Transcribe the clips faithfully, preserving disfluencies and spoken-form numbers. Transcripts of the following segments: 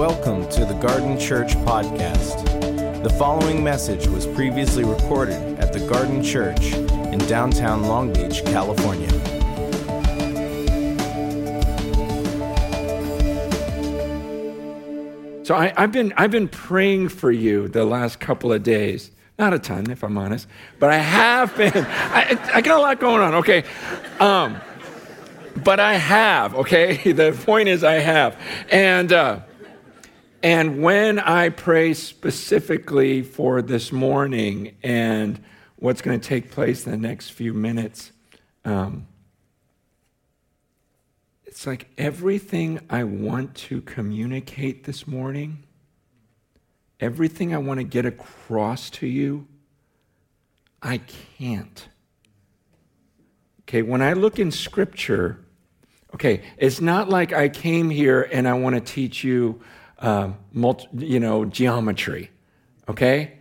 Welcome to the Garden Church podcast. The following message was previously recorded at the Garden Church in downtown Long Beach, California. So I, I've been I've been praying for you the last couple of days. Not a ton, if I'm honest, but I have been. I, I got a lot going on, okay? Um, but I have, okay? The point is I have. And uh, and when I pray specifically for this morning and what's going to take place in the next few minutes, um, it's like everything I want to communicate this morning, everything I want to get across to you, I can't. Okay, when I look in Scripture, okay, it's not like I came here and I want to teach you, um, multi, you know, geometry. Okay,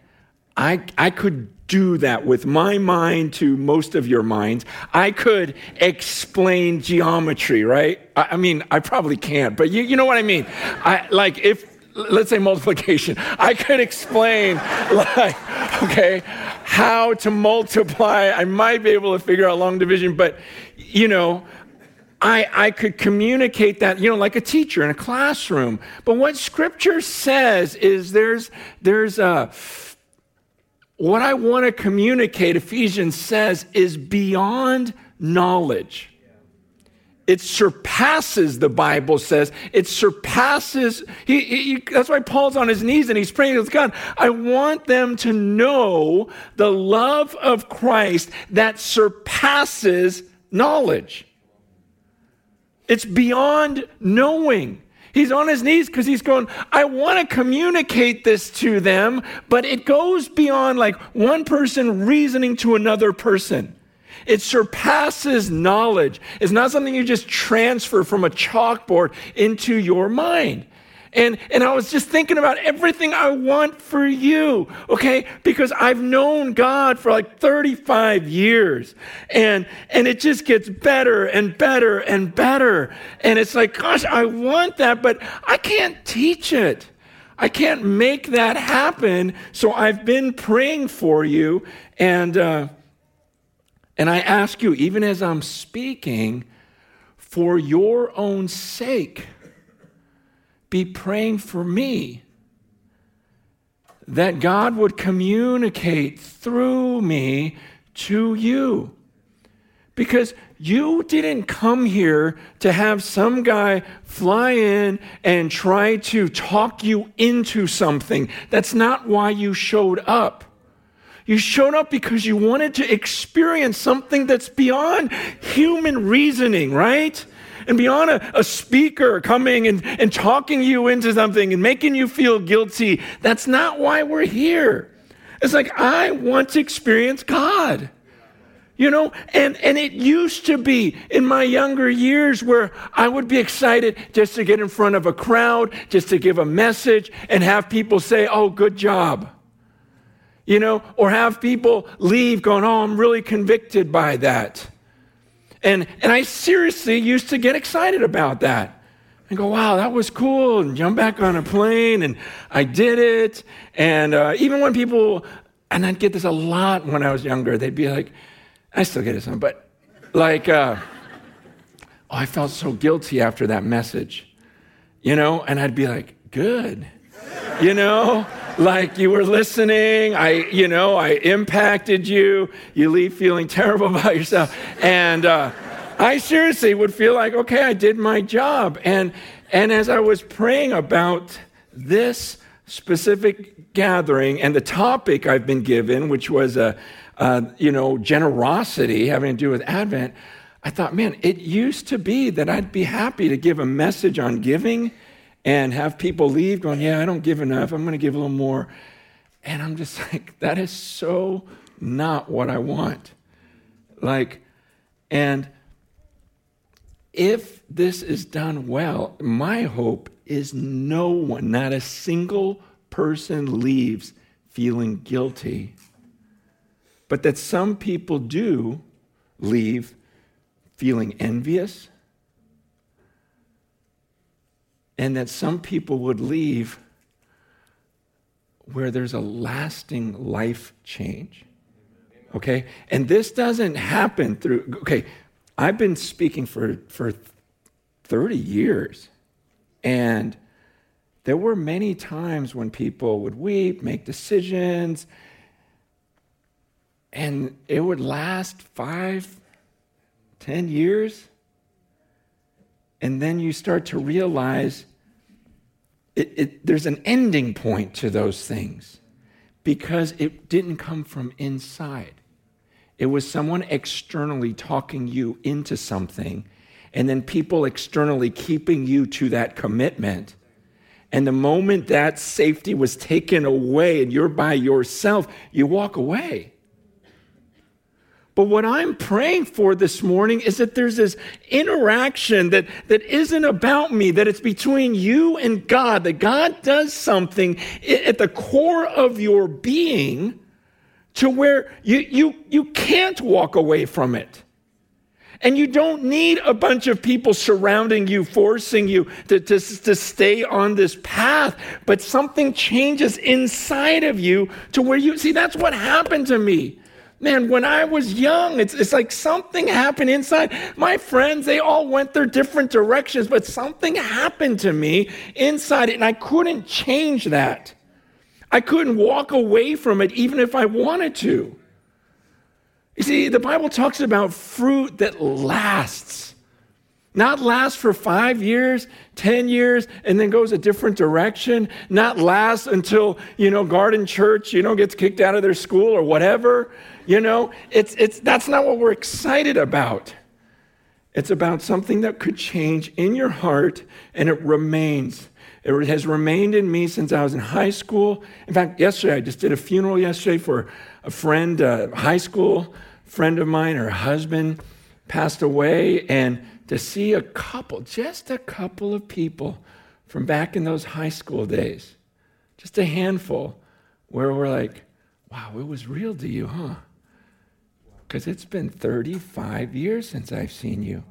I I could do that with my mind to most of your minds. I could explain geometry, right? I, I mean, I probably can't, but you you know what I mean. I like if. Let's say multiplication. I could explain, like, okay, how to multiply. I might be able to figure out long division, but, you know, I I could communicate that, you know, like a teacher in a classroom. But what Scripture says is there's, there's a, what I want to communicate, Ephesians says, is beyond knowledge. It surpasses, the Bible says, it surpasses. He, he, that's why Paul's on his knees and he's praying to God. I want them to know the love of Christ that surpasses knowledge. It's beyond knowing. He's on his knees because he's going, I want to communicate this to them, but it goes beyond like one person reasoning to another person. It surpasses knowledge. It's not something you just transfer from a chalkboard into your mind. And and I was just thinking about everything I want for you, okay? Because I've known God for like thirty-five years. And and it just gets better and better and better. And it's like, gosh, I want that, but I can't teach it. I can't make that happen. So I've been praying for you and... uh And I ask you, even as I'm speaking, for your own sake, be praying for me that God would communicate through me to you. Because you didn't come here to have some guy fly in and try to talk you into something. That's not why you showed up. You showed up because you wanted to experience something that's beyond human reasoning, right? And beyond a, a speaker coming and, and talking you into something and making you feel guilty. That's not why we're here. It's like, I want to experience God. You know, and, and it used to be in my younger years where I would be excited just to get in front of a crowd, just to give a message and have people say, oh, good job. You know, or have people leave going, oh, I'm really convicted by that. And and I seriously used to get excited about that. And go, wow, that was cool, and jump back on a plane, and I did it. And uh, even when people, and I'd get this a lot when I was younger, they'd be like, I still get it some, but like, uh, oh, I felt so guilty after that message. You know, and I'd be like, good. You know, like you were listening, I, you know, I impacted you, you leave feeling terrible about yourself. And uh, I seriously would feel like, okay, I did my job. And and as I was praying about this specific gathering and the topic I've been given, which was, uh, uh, you know, generosity having to do with Advent, I thought, man, it used to be that I'd be happy to give a message on giving and have people leave going, yeah, I don't give enough. I'm going to give a little more. And I'm just like, that is so not what I want. Like, and if this is done well, my hope is no one, not a single person leaves feeling guilty, but that some people do leave feeling envious and that some people would leave where there's a lasting life change. Okay? And this doesn't happen through, okay, I've been speaking for, for thirty years, and there were many times when people would weep, make decisions, and it would last five, ten years, and then you start to realize it, it, there's an ending point to those things because it didn't come from inside. It was someone externally talking you into something, and then people externally keeping you to that commitment. And the moment that safety was taken away and you're by yourself, you walk away. But what I'm praying for this morning is that there's this interaction that, that isn't about me, that it's between you and God, that God does something at the core of your being to where you, you, you can't walk away from it. And you don't need a bunch of people surrounding you, forcing you to, to, to stay on this path, but something changes inside of you to where you, see, that's what happened to me. Man, when I was young, it's it's like something happened inside. My friends, they all went their different directions, but something happened to me inside it, and I couldn't change that. I couldn't walk away from it even if I wanted to. You see, the Bible talks about fruit that lasts. Not last for five years, ten years, and then goes a different direction. Not last until, you know, Garden Church, you know, gets kicked out of their school or whatever. You know, it's it's that's not what we're excited about. It's about something that could change in your heart, and it remains. It has remained in me since I was in high school. In fact, yesterday, I just did a funeral yesterday for a friend, a high school friend of mine. Her husband passed away, and to see a couple, just a couple of people from back in those high school days, just a handful, where we're like, wow, it was real to you, huh? Because it's been thirty-five years since I've seen you.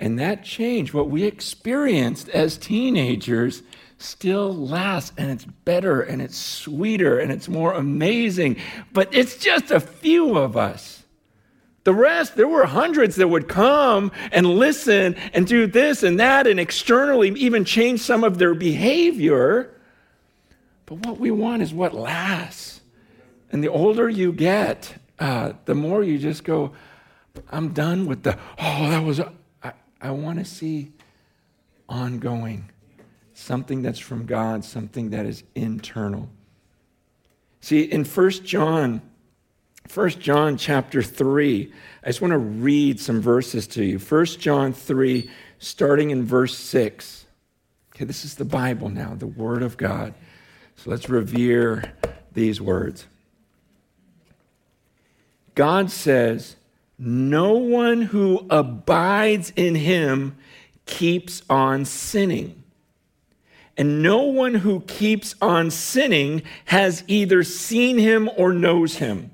And that change, what we experienced as teenagers, still lasts, and it's better, and it's sweeter, and it's more amazing. But it's just a few of us. The rest, there were hundreds that would come and listen and do this and that and externally even change some of their behavior. But what we want is what lasts. And the older you get, uh, the more you just go, I'm done with the, oh, that was, I, I want to see ongoing, something that's from God, something that is internal. See, in First John, First John chapter three, I just want to read some verses to you. First John three, starting in verse six. Okay, this is the Bible now, the Word of God. So let's revere these words. God says, "No one who abides in him keeps on sinning. And no one who keeps on sinning has either seen him or knows him.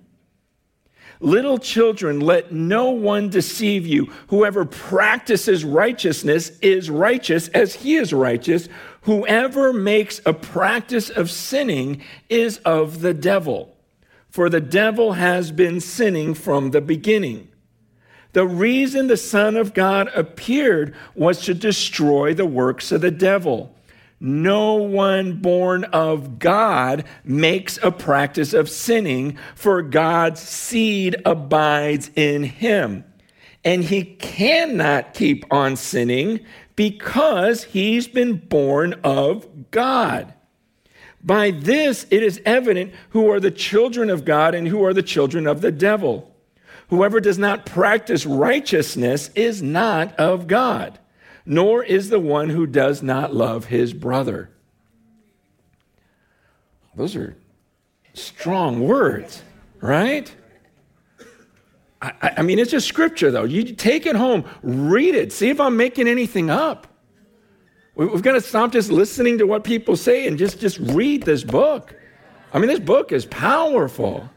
Little children, let no one deceive you. Whoever practices righteousness is righteous as he is righteous. Whoever makes a practice of sinning is of the devil, for the devil has been sinning from the beginning. The reason the Son of God appeared was to destroy the works of the devil. No one born of God makes a practice of sinning, for God's seed abides in him. And he cannot keep on sinning because he's been born of God. By this it is evident who are the children of God and who are the children of the devil. Whoever does not practice righteousness is not of God, nor is the one who does not love his brother." Those are strong words, right? I, I mean, it's just scripture, though. You take it home, read it, see if I'm making anything up. We've got to stop just listening to what people say and just, just read this book. I mean, this book is powerful.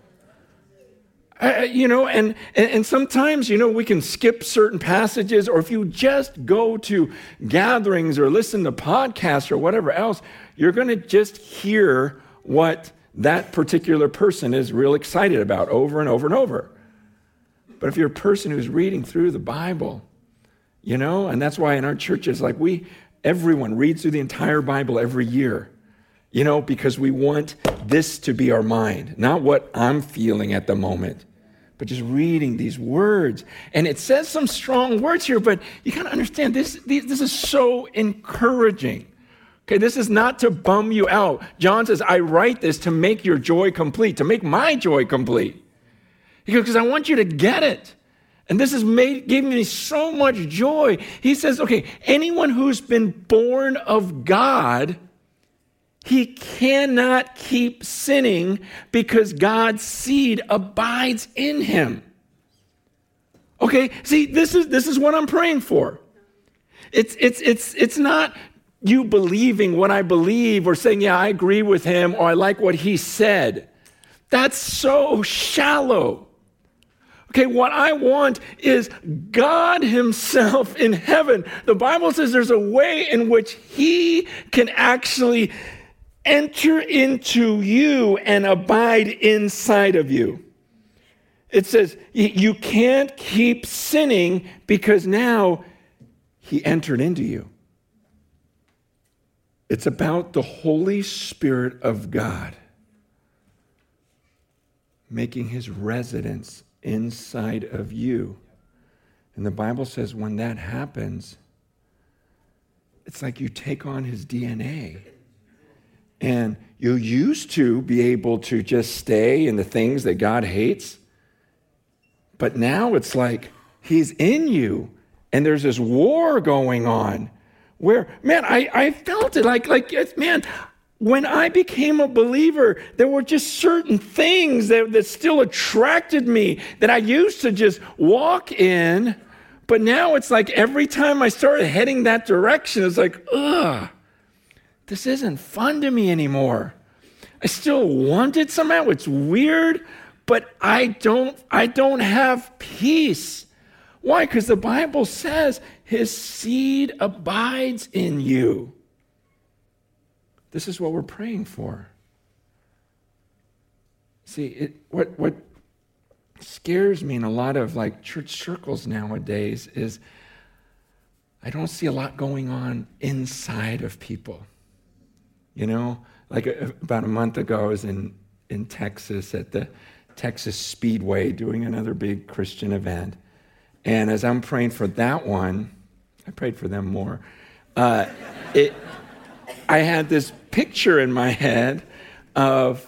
Uh, you know, and, and and sometimes, you know, we can skip certain passages, or if you just go to gatherings or listen to podcasts or whatever else, you're going to just hear what that particular person is real excited about over and over and over. But if you're a person who's reading through the Bible, you know, and that's why in our churches, like we, everyone reads through the entire Bible every year. You know, because we want this to be our mind, not what I'm feeling at the moment, but just reading these words. And it says some strong words here, but you gotta understand this, this is so encouraging. Okay, this is not to bum you out. John says, I write this to make your joy complete, to make my joy complete. Because I want you to get it. And this has made, giving me so much joy. He says, okay, anyone who's been born of God, he cannot keep sinning because God's seed abides in him. Okay, see, this is this is what I'm praying for. It's it's it's it's not you believing what I believe or saying, yeah, I agree with him or I like what he said. That's so shallow. Okay, what I want is God himself in heaven. The Bible says there's a way in which he can actually enter into you and abide inside of you. It says you can't keep sinning because now he entered into you. It's about the Holy Spirit of God making his residence inside of you. And the Bible says when that happens, it's like you take on his D N A. And you used to be able to just stay in the things that God hates. But now it's like he's in you and there's this war going on where, man, I, I felt it like, like, man, when I became a believer, there were just certain things that, that still attracted me that I used to just walk in. But now it's like every time I started heading that direction, it's like, ugh. This isn't fun to me anymore. I still want it somehow. It's weird, but I don't, I don't have peace. Why? Because the Bible says his seed abides in you. This is what we're praying for. See, it, what, what scares me in a lot of like church circles nowadays is I don't see a lot going on inside of people. You know, like a, about a month ago, I was in, in Texas at the Texas Speedway doing another big Christian event. And as I'm praying for that one, I prayed for them more. Uh, it, I had this picture in my head of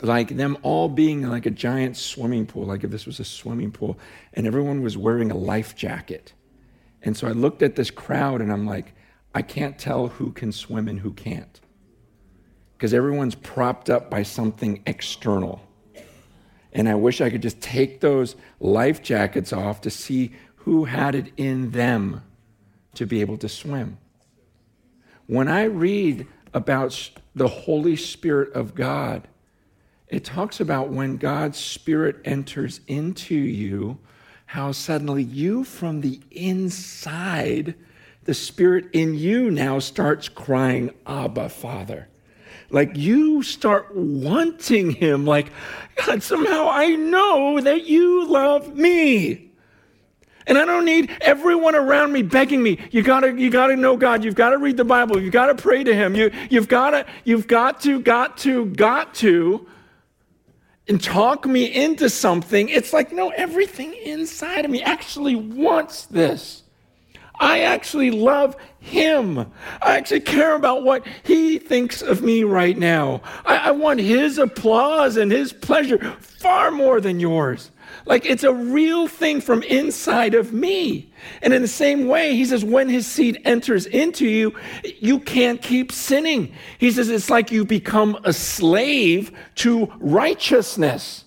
like them all being in like a giant swimming pool, like if this was a swimming pool, and everyone was wearing a life jacket. And so I looked at this crowd and I'm like, I can't tell who can swim and who can't because everyone's propped up by something external. And I wish I could just take those life jackets off to see who had it in them to be able to swim. When I read about the Holy Spirit of God, it talks about when God's Spirit enters into you, how suddenly you from the inside, the Spirit in you now starts crying, Abba, Father. Like you start wanting him, like, God, somehow I know that you love me. And I don't need everyone around me begging me, you gotta, you gotta know God, you've gotta read the Bible, you've gotta pray to him, you, you've gotta, you've got to, got to, got to, and talk me into something. It's like, no, everything inside of me actually wants this. I actually love him. I actually care about what he thinks of me right now. I, I want his applause and his pleasure far more than yours. Like it's a real thing from inside of me. And in the same way, he says, when his seed enters into you, you can't keep sinning. He says, it's like you become a slave to righteousness,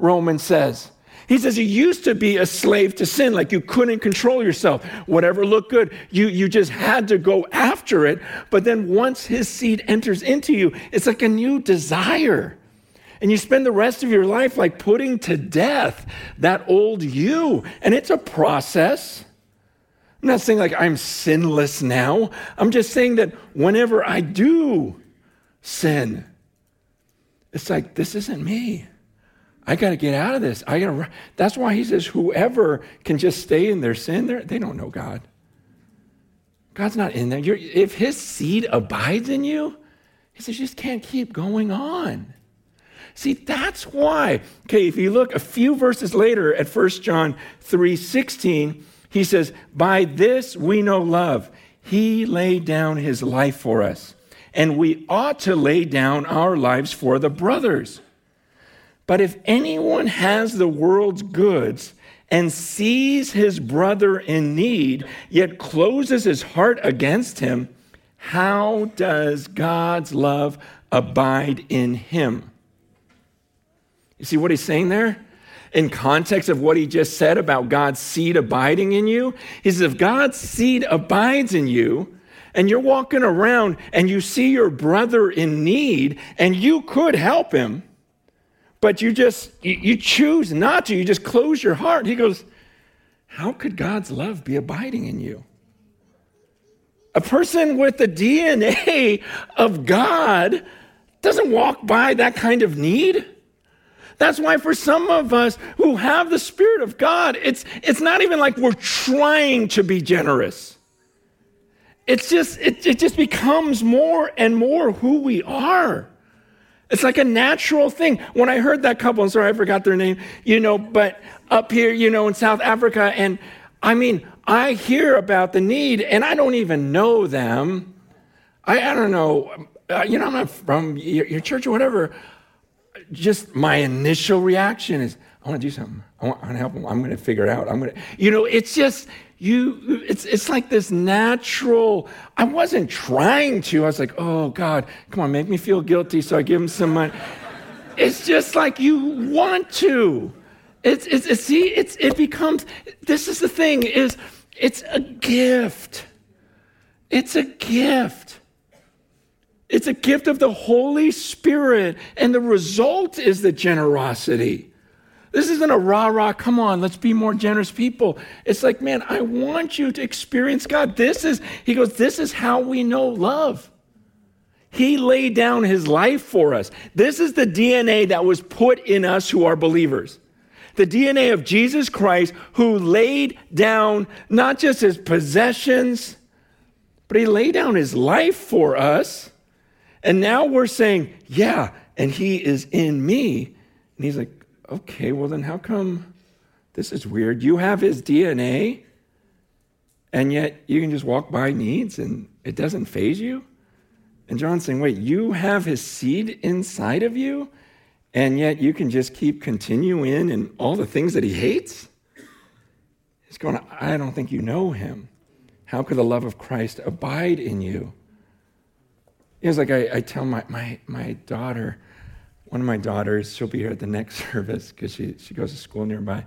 Romans says. He says you used to be a slave to sin, like you couldn't control yourself. Whatever looked good, you, you just had to go after it. But then once his seed enters into you, it's like a new desire. And you spend the rest of your life like putting to death that old you. And it's a process. I'm not saying like I'm sinless now. I'm just saying that whenever I do sin, it's like, this isn't me. I got to get out of this. I got to. That's why he says whoever can just stay in their sin, they don't know God. God's not in there. You're, if his seed abides in you, he says you just can't keep going on. See, that's why. Okay, if you look a few verses later at First John three sixteen, he says, by this we know love. He laid down his life for us, and we ought to lay down our lives for the brothers. But if anyone has the world's goods and sees his brother in need, yet closes his heart against him, how does God's love abide in him? You see what he's saying there? In context of what he just said about God's seed abiding in you, he says, if God's seed abides in you, and you're walking around and you see your brother in need, and you could help him, but you just, you choose not to. You just close your heart. He goes, how could God's love be abiding in you? A person with the D N A of God doesn't walk by that kind of need. That's why for some of us who have the Spirit of God, it's it's not even like we're trying to be generous. It's just, it, it just becomes more and more who we are. It's like a natural thing. When I heard that couple, I'm sorry, I forgot their name, you know, but up here, you know, in South Africa, and I mean, I hear about the need, and I don't even know them. I, I don't know, uh, you know, I'm not from your, your church or whatever. Just my initial reaction is, I want to do something. I want, I want to help them. I'm going to figure it out. I'm going to, you know, it's just, you, it's it's like this natural, I wasn't trying to. I was like, oh, God, come on, make me feel guilty, so I give him some money. It's just like you want to. It's, it's, it's see, it's, it becomes, this is the thing, is it's a gift. It's a gift. It's a gift of the Holy Spirit, and the result is the generosity. This isn't a rah-rah, come on, let's be more generous people. It's like, man, I want you to experience God. This is, he goes, this is how we know love. He laid down his life for us. This is the D N A that was put in us who are believers. The D N A of Jesus Christ, who laid down not just his possessions, but he laid down his life for us. And now we're saying, yeah, and he is in me. And he's like, okay, well then how come this is weird? You have his D N A, and yet you can just walk by needs and it doesn't phase you? And John's saying, wait, you have his seed inside of you, and yet you can just keep continuing in all the things that he hates? He's going, I don't think you know him. How could the love of Christ abide in you? It's like I, I tell my, my, my daughter, one of my daughters, she'll be here at the next service because she, she goes to school nearby.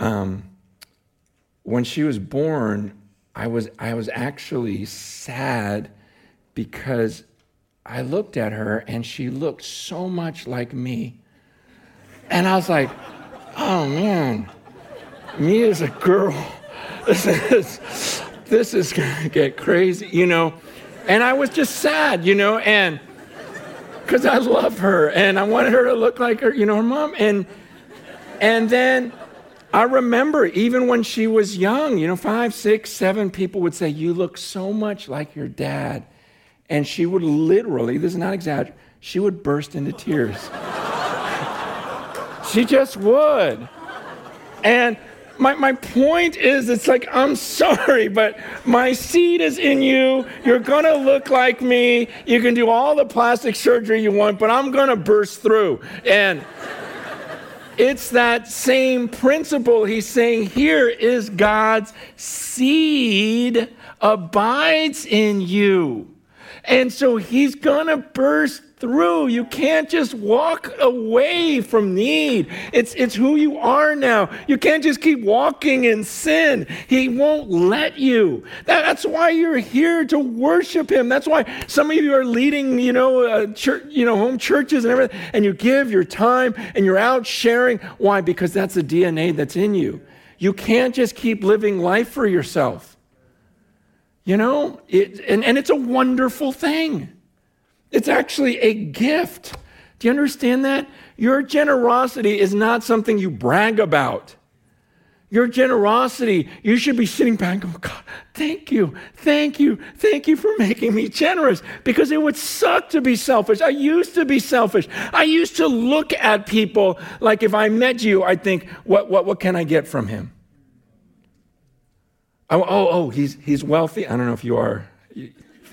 Um, when she was born, I was I was actually sad because I looked at her and she looked so much like me. And I was like, oh man, me as a girl, this is, this is gonna get crazy, you know? And I was just sad, you know, and because I love her, and I wanted her to look like her, you know, her mom. And and then I remember even when she was young, you know, five, six, seven people would say, you look so much like your dad. And she would literally, this is not exaggeration, she would burst into tears. She just would. And My my point is, it's like, I'm sorry, but my seed is in you. You're going to look like me. You can do all the plastic surgery you want, but I'm going to burst through. And it's that same principle he's saying here is God's seed abides in you. And so he's going to burst through. You can't just walk away from need. It's, it's who you are now. You can't just keep walking in sin. He won't let you. That, that's why you're here, to worship him. That's why some of you are leading, you know, uh, church, you know, home churches and everything, and you give your time and you're out sharing. Why? Because that's the D N A that's in you. You can't just keep living life for yourself. You know, it, and, and it's a wonderful thing. It's actually a gift. Do you understand that? Your generosity is not something you brag about. Your generosity, you should be sitting back and going, God, thank you, thank you, thank you for making me generous, because it would suck to be selfish. I used to be selfish. I used to look at people like, if I met you, I'd think, what, what, what can I get from him? Oh, oh, oh he's, he's wealthy. I don't know if you are.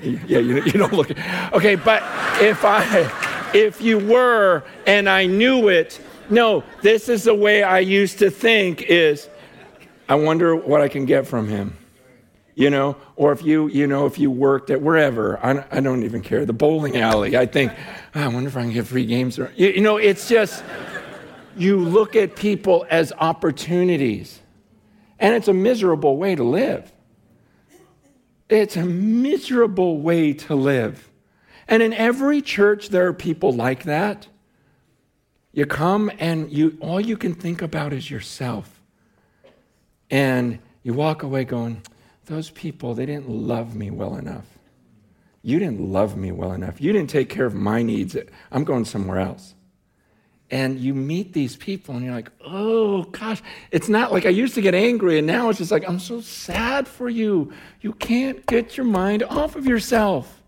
Yeah, you, you don't look. Okay, but if I, if you were and I knew it, no, this is the way I used to think is, I wonder what I can get from him, you know? Or if you, you know, if you worked at wherever, I, I don't even care, the bowling alley, I think, oh, I wonder if I can get free games. Or, you, you know, it's just, you look at people as opportunities, and it's a miserable way to live. It's a miserable way to live. And in every church, there are people like that. You come and you all you can think about is yourself. And you walk away going, those people, they didn't love me well enough. You didn't love me well enough. You didn't take care of my needs. I'm going somewhere else. And you meet these people and you're like, oh gosh, it's not like I used to get angry, and now it's just like, I'm so sad for you. You can't get your mind off of yourself.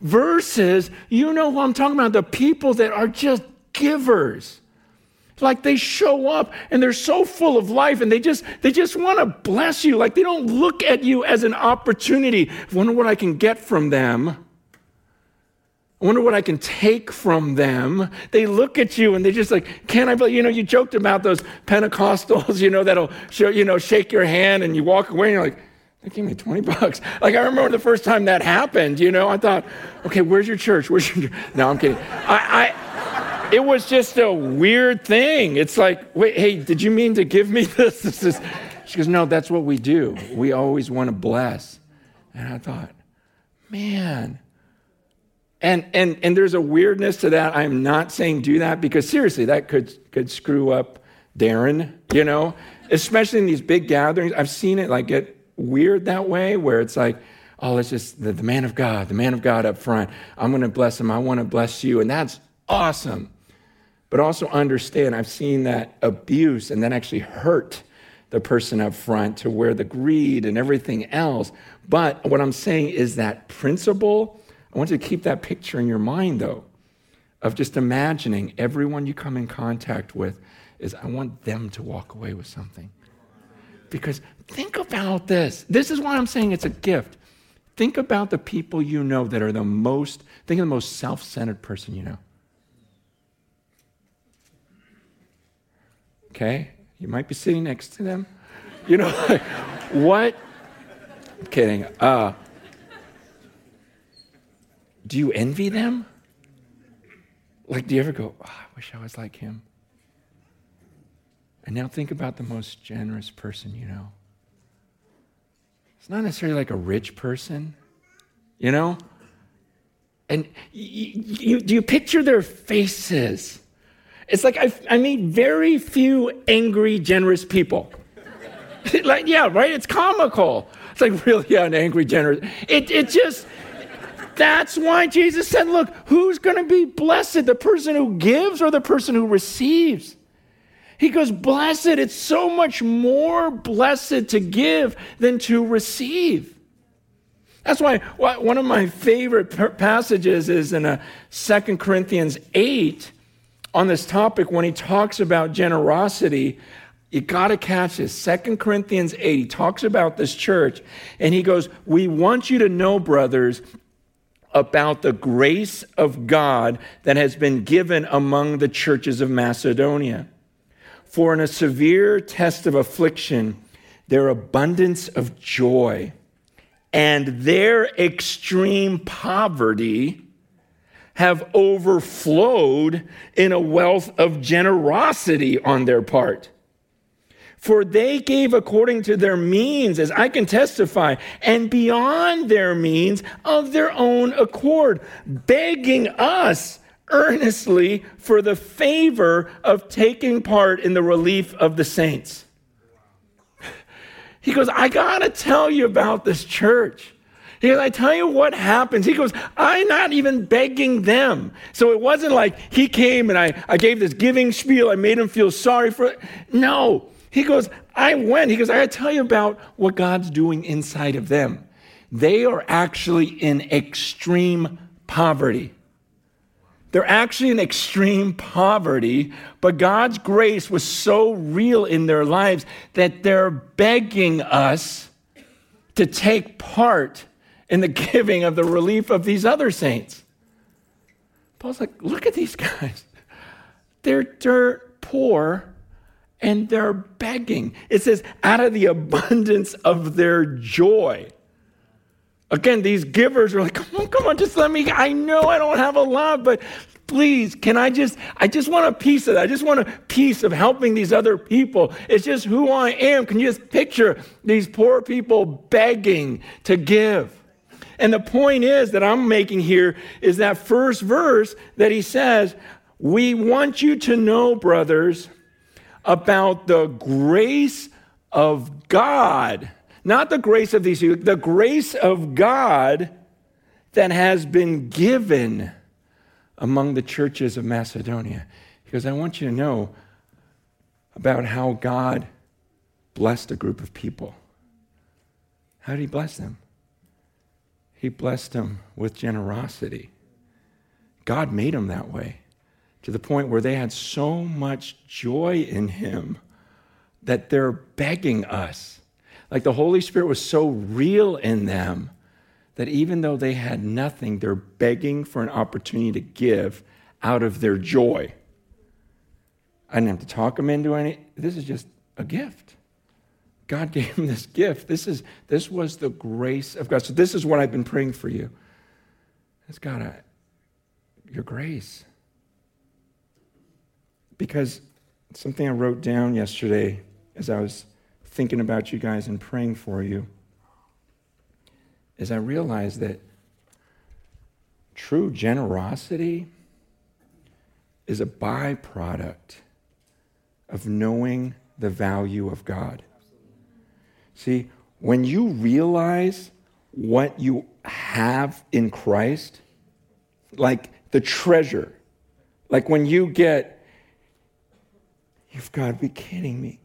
Versus, you know who I'm talking about, the people that are just givers. Like they show up and they're so full of life, and they just they just want to bless you. Like they don't look at you as an opportunity. I wonder what I can get from them. I wonder what I can take from them. They look at you and they just like, can I, believe, you know, you joked about those Pentecostals, you know, that'll show, you know, shake your hand and you walk away and you're like, they gave me twenty bucks. Like I remember the first time that happened, you know, I thought, okay, where's your church? Where's your, no, I'm kidding. I, I, it was just a weird thing. It's like, wait, hey, did you mean to give me this? This is, she goes, no, that's what we do. We always want to bless. And I thought, man. And and and there's a weirdness to that. I'm not saying do that, because seriously, that could could screw up Darren, you know, especially in these big gatherings. I've seen it like get weird that way, where it's like, oh, it's just the, the man of God, the man of God up front. I'm going to bless him. I want to bless you. And that's awesome. But also understand, I've seen that abuse and then actually hurt the person up front, to where the greed and everything else. But what I'm saying is that principle, I want you to keep that picture in your mind, though, of just imagining everyone you come in contact with is, I want them to walk away with something. Because think about this. This is why I'm saying it's a gift. Think about the people you know that are the most, think of the most self-centered person you know. Okay? You might be sitting next to them. You know, like, what? I'm kidding. Uh, Do you envy them? Like, do you ever go, oh, I wish I was like him? And now think about the most generous person you know. It's not necessarily like a rich person, you know? And you, you, do you picture their faces? It's like, I've, I meet very few angry, generous people. Like, yeah, right? It's comical. It's like, really, yeah, an angry, generous. It, it just... That's why Jesus said, look, who's going to be blessed? The person who gives or the person who receives? He goes, blessed. It's so much more blessed to give than to receive. That's why one of my favorite passages is in a Second Corinthians eight on this topic, when he talks about generosity. You got to catch this. Second Corinthians eight, he talks about this church and he goes, we want you to know, brothers, about the grace of God that has been given among the churches of Macedonia. For in a severe test of affliction, their abundance of joy and their extreme poverty have overflowed in a wealth of generosity on their part. For they gave according to their means, as I can testify, and beyond their means of their own accord, begging us earnestly for the favor of taking part in the relief of the saints. He goes, I gotta tell you about this church. He goes, I tell you what happens. He goes, I'm not even begging them. So it wasn't like he came and I, I gave this giving spiel. I made him feel sorry for it. No. He goes, I went. He goes, I gotta tell you about what God's doing inside of them. They are actually in extreme poverty. They're actually in extreme poverty, but God's grace was so real in their lives that they're begging us to take part in the giving of the relief of these other saints. Paul's like, look at these guys. They're dirt poor. And they're begging. It says, out of the abundance of their joy. Again, these givers are like, come on, come on, just let me, I know I don't have a lot, but please, can I just, I just want a piece of that. I just want a piece of helping these other people. It's just who I am. Can you just picture these poor people begging to give? And the point is that I'm making here is that first verse that he says, we want you to know, brothers, about the grace of God, not the grace of these people, the grace of God that has been given among the churches of Macedonia. He goes, I want you to know about how God blessed a group of people. How did he bless them? He blessed them with generosity. God made them that way, to the point where they had so much joy in him that they're begging us. Like the Holy Spirit was so real in them that even though they had nothing, they're begging for an opportunity to give out of their joy. I didn't have to talk them into any. This is just a gift. God gave them this gift. This is this was the grace of God. So this is what I've been praying for you. It's God, I, your grace. Because something I wrote down yesterday as I was thinking about you guys and praying for you is I realized that true generosity is a byproduct of knowing the value of God. See, when you realize what you have in Christ, like the treasure, like when you get you've got to be kidding me.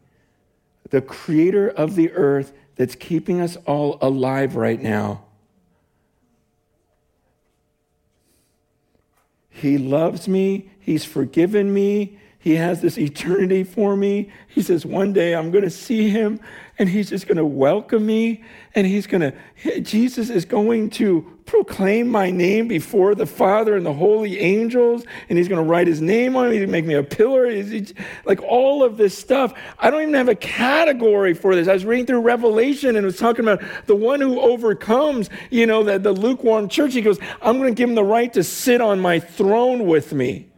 The creator of the earth that's keeping us all alive right now. He loves me. He's forgiven me. He has this eternity for me. He says, one day I'm going to see him and he's just going to welcome me. And he's going to, Jesus is going to proclaim my name before the Father and the holy angels. And he's going to write his name on me. He's going to make me a pillar. He's, like all of this stuff. I don't even have a category for this. I was reading through Revelation and it was talking about the one who overcomes, you know, the, the lukewarm church. He goes, I'm going to give him the right to sit on my throne with me.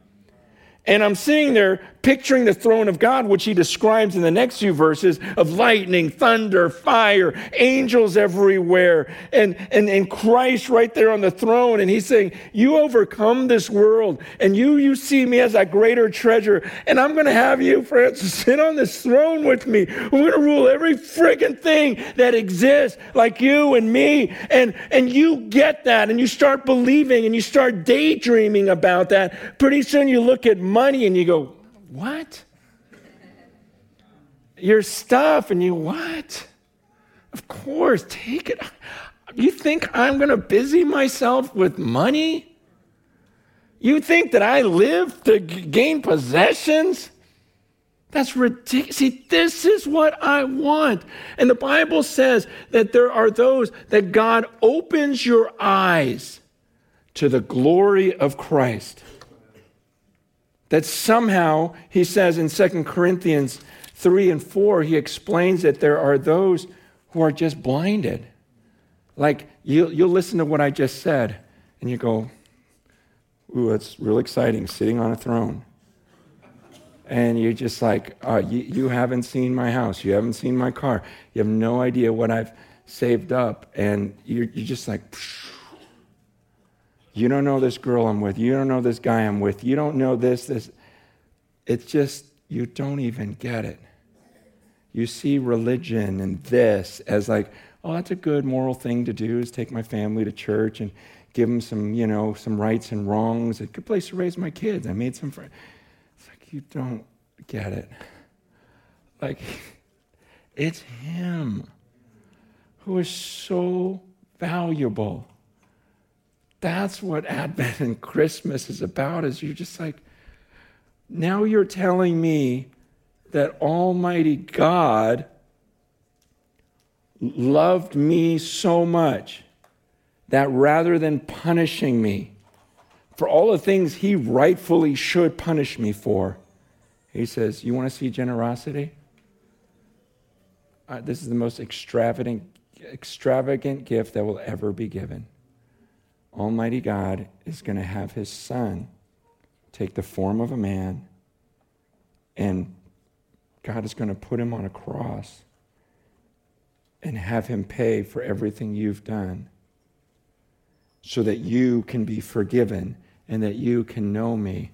And I'm sitting there picturing the throne of God, which he describes in the next few verses of lightning, thunder, fire, angels everywhere, and, and, and Christ right there on the throne. And he's saying, you overcome this world, and you you see me as a greater treasure, and I'm going to have you, Francis, sit on this throne with me. We're going to rule every freaking thing that exists, like you and me. And, and you get that, and you start believing, and you start daydreaming about that. Pretty soon you look at money and you go, what? Your stuff, and you, what? Of course, take it. You think I'm going to busy myself with money? You think that I live to gain possessions? That's ridiculous. See, this is what I want. And the Bible says that there are those that God opens your eyes to the glory of Christ. That somehow, he says in two Corinthians three and four, he explains that there are those who are just blinded. Like, you, you'll listen to what I just said, and you go, ooh, that's real exciting, sitting on a throne. And you're just like, oh, you, you haven't seen my house. You haven't seen my car. You have no idea what I've saved up. And you're, you're just like, phew. You don't know this girl I'm with. You don't know this guy I'm with. You don't know this, this. It's just, you don't even get it. You see religion and this as like, oh, that's a good moral thing to do, is take my family to church and give them some, you know, some rights and wrongs. A good place to raise my kids. I made some friends. You don't get it. Like, it's him who is so valuable. That's what Advent and Christmas is about, is you're just like, now you're telling me that Almighty God loved me so much that rather than punishing me for all the things he rightfully should punish me for, he says, you want to see generosity? Uh, this is the most extravagant, extravagant gift that will ever be given. Almighty God is going to have his son take the form of a man, and God is going to put him on a cross and have him pay for everything you've done so that you can be forgiven and that you can know me.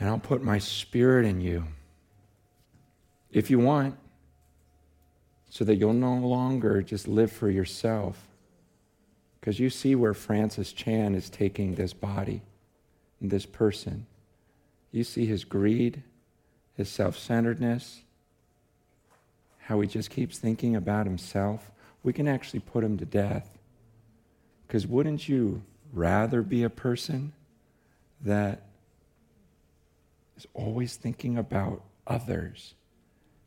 And I'll put my spirit in you, if you want, so that you'll no longer just live for yourself. Because you see where Francis Chan is taking this body, and this person. You see his greed, his self-centeredness, how he just keeps thinking about himself. We can actually put him to death. Because wouldn't you rather be a person that is always thinking about others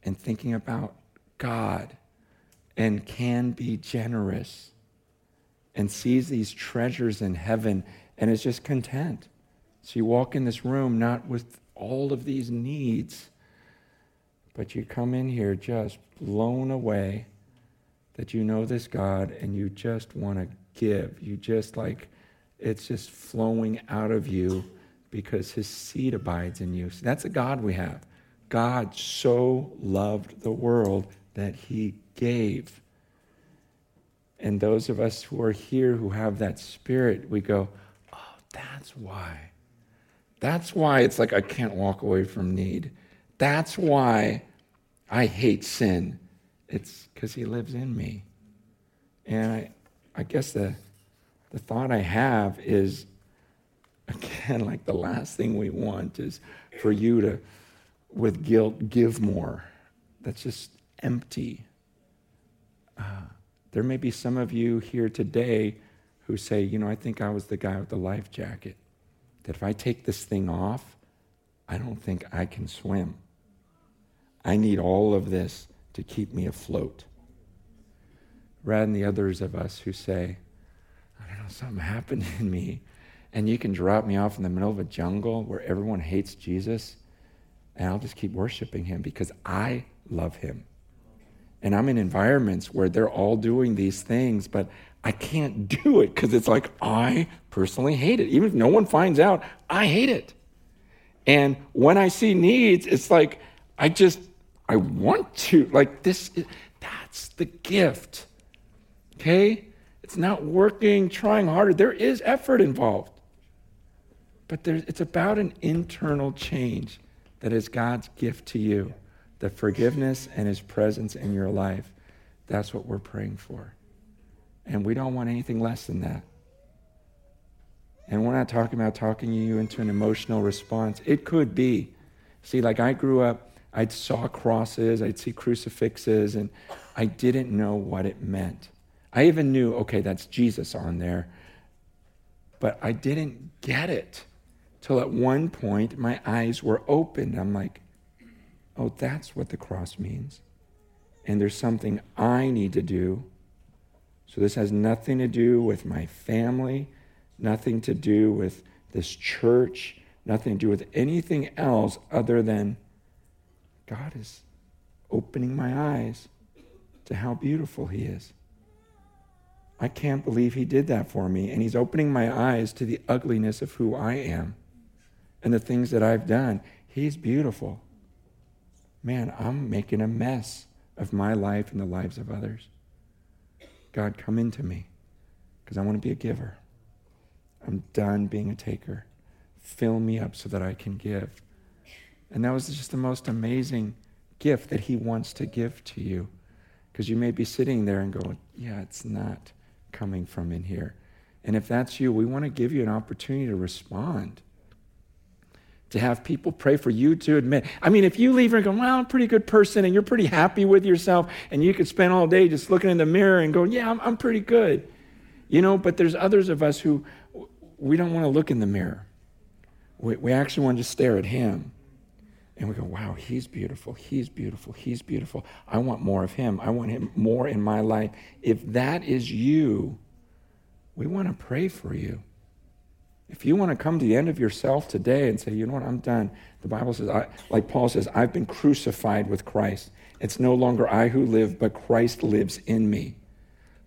and thinking about God and can be generous and sees these treasures in heaven and is just content? So you walk in this room not with all of these needs, but you come in here just blown away that you know this God and you just want to give. You just like, it's just flowing out of you, because his seed abides in you. So that's the God we have. God so loved the world that he gave. And those of us who are here who have that spirit, we go, oh, that's why. That's why it's like I can't walk away from need. That's why I hate sin. It's because he lives in me. And I, I guess the, the thought I have is, again, like the last thing we want is for you to, with guilt, give more. That's just empty. Uh, there may be some of you here today who say, you know, I think I was the guy with the life jacket, that if I take this thing off, I don't think I can swim. I need all of this to keep me afloat. Rather than the others of us who say, I don't know, something happened in me. And you can drop me off in the middle of a jungle where everyone hates Jesus, and I'll just keep worshiping him because I love him. And I'm in environments where they're all doing these things, but I can't do it because it's like I personally hate it. Even if no one finds out, I hate it. And when I see needs, it's like I just, I want to. Like this, is, that's the gift, okay? It's not working, trying harder. There is effort involved. But there's, it's about an internal change that is God's gift to you, the forgiveness and his presence in your life. That's what we're praying for. And we don't want anything less than that. And we're not talking about talking you into an emotional response. It could be. See, like I grew up, I saw crosses, I'd see crucifixes, and I didn't know what it meant. I even knew, okay, that's Jesus on there. But I didn't get it till at one point my eyes were opened. I'm like, oh, that's what the cross means. And there's something I need to do. So this has nothing to do with my family, nothing to do with this church, nothing to do with anything else other than God is opening my eyes to how beautiful he is. I can't believe he did that for me. And he's opening my eyes to the ugliness of who I am and the things that I've done. He's beautiful. Man, I'm making a mess of my life and the lives of others. God, come into me, because I want to be a giver. I'm done being a taker. Fill me up so that I can give. And that was just the most amazing gift that he wants to give to you. Because you may be sitting there and going, yeah, it's not coming from in here. And if that's you, we want to give you an opportunity to respond. To have people pray for you to admit. I mean, if you leave here and go, well, I'm a pretty good person, and you're pretty happy with yourself, and you could spend all day just looking in the mirror and going, yeah, I'm, I'm pretty good. You know, but there's others of us who, we don't want to look in the mirror. We, we actually want to just stare at him. And we go, wow, he's beautiful, he's beautiful, he's beautiful. I want more of him. I want him more in my life. If that is you, we want to pray for you. If you want to come to the end of yourself today and say, you know what, I'm done. The Bible says, I, like Paul says, I've been crucified with Christ. It's no longer I who live, but Christ lives in me.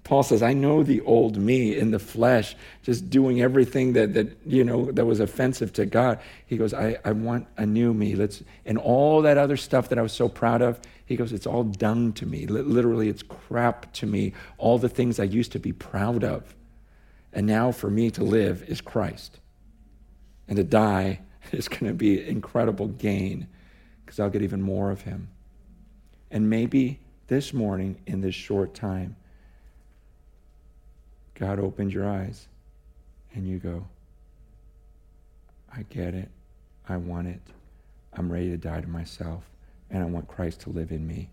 Paul says, I know the old me in the flesh, just doing everything that, that you know that was offensive to God. He goes, I, I want a new me. Let's and all that other stuff that I was so proud of, he goes, it's all dung to me. Literally, it's crap to me. All the things I used to be proud of. And now for me to live is Christ. And to die is going to be incredible gain, because I'll get even more of him. And maybe this morning, in this short time, God opened your eyes and you go, I get it, I want it, I'm ready to die to myself, and I want Christ to live in me,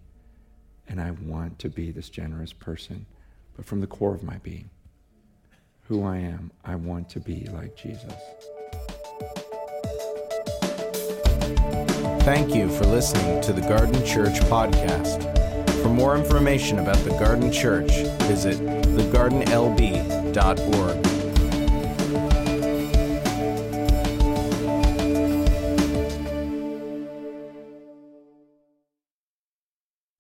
and I want to be this generous person, but from the core of my being, who I am, I want to be like Jesus. Thank you for listening to the Garden Church podcast. For more information about the Garden Church, visit the garden l b dot org.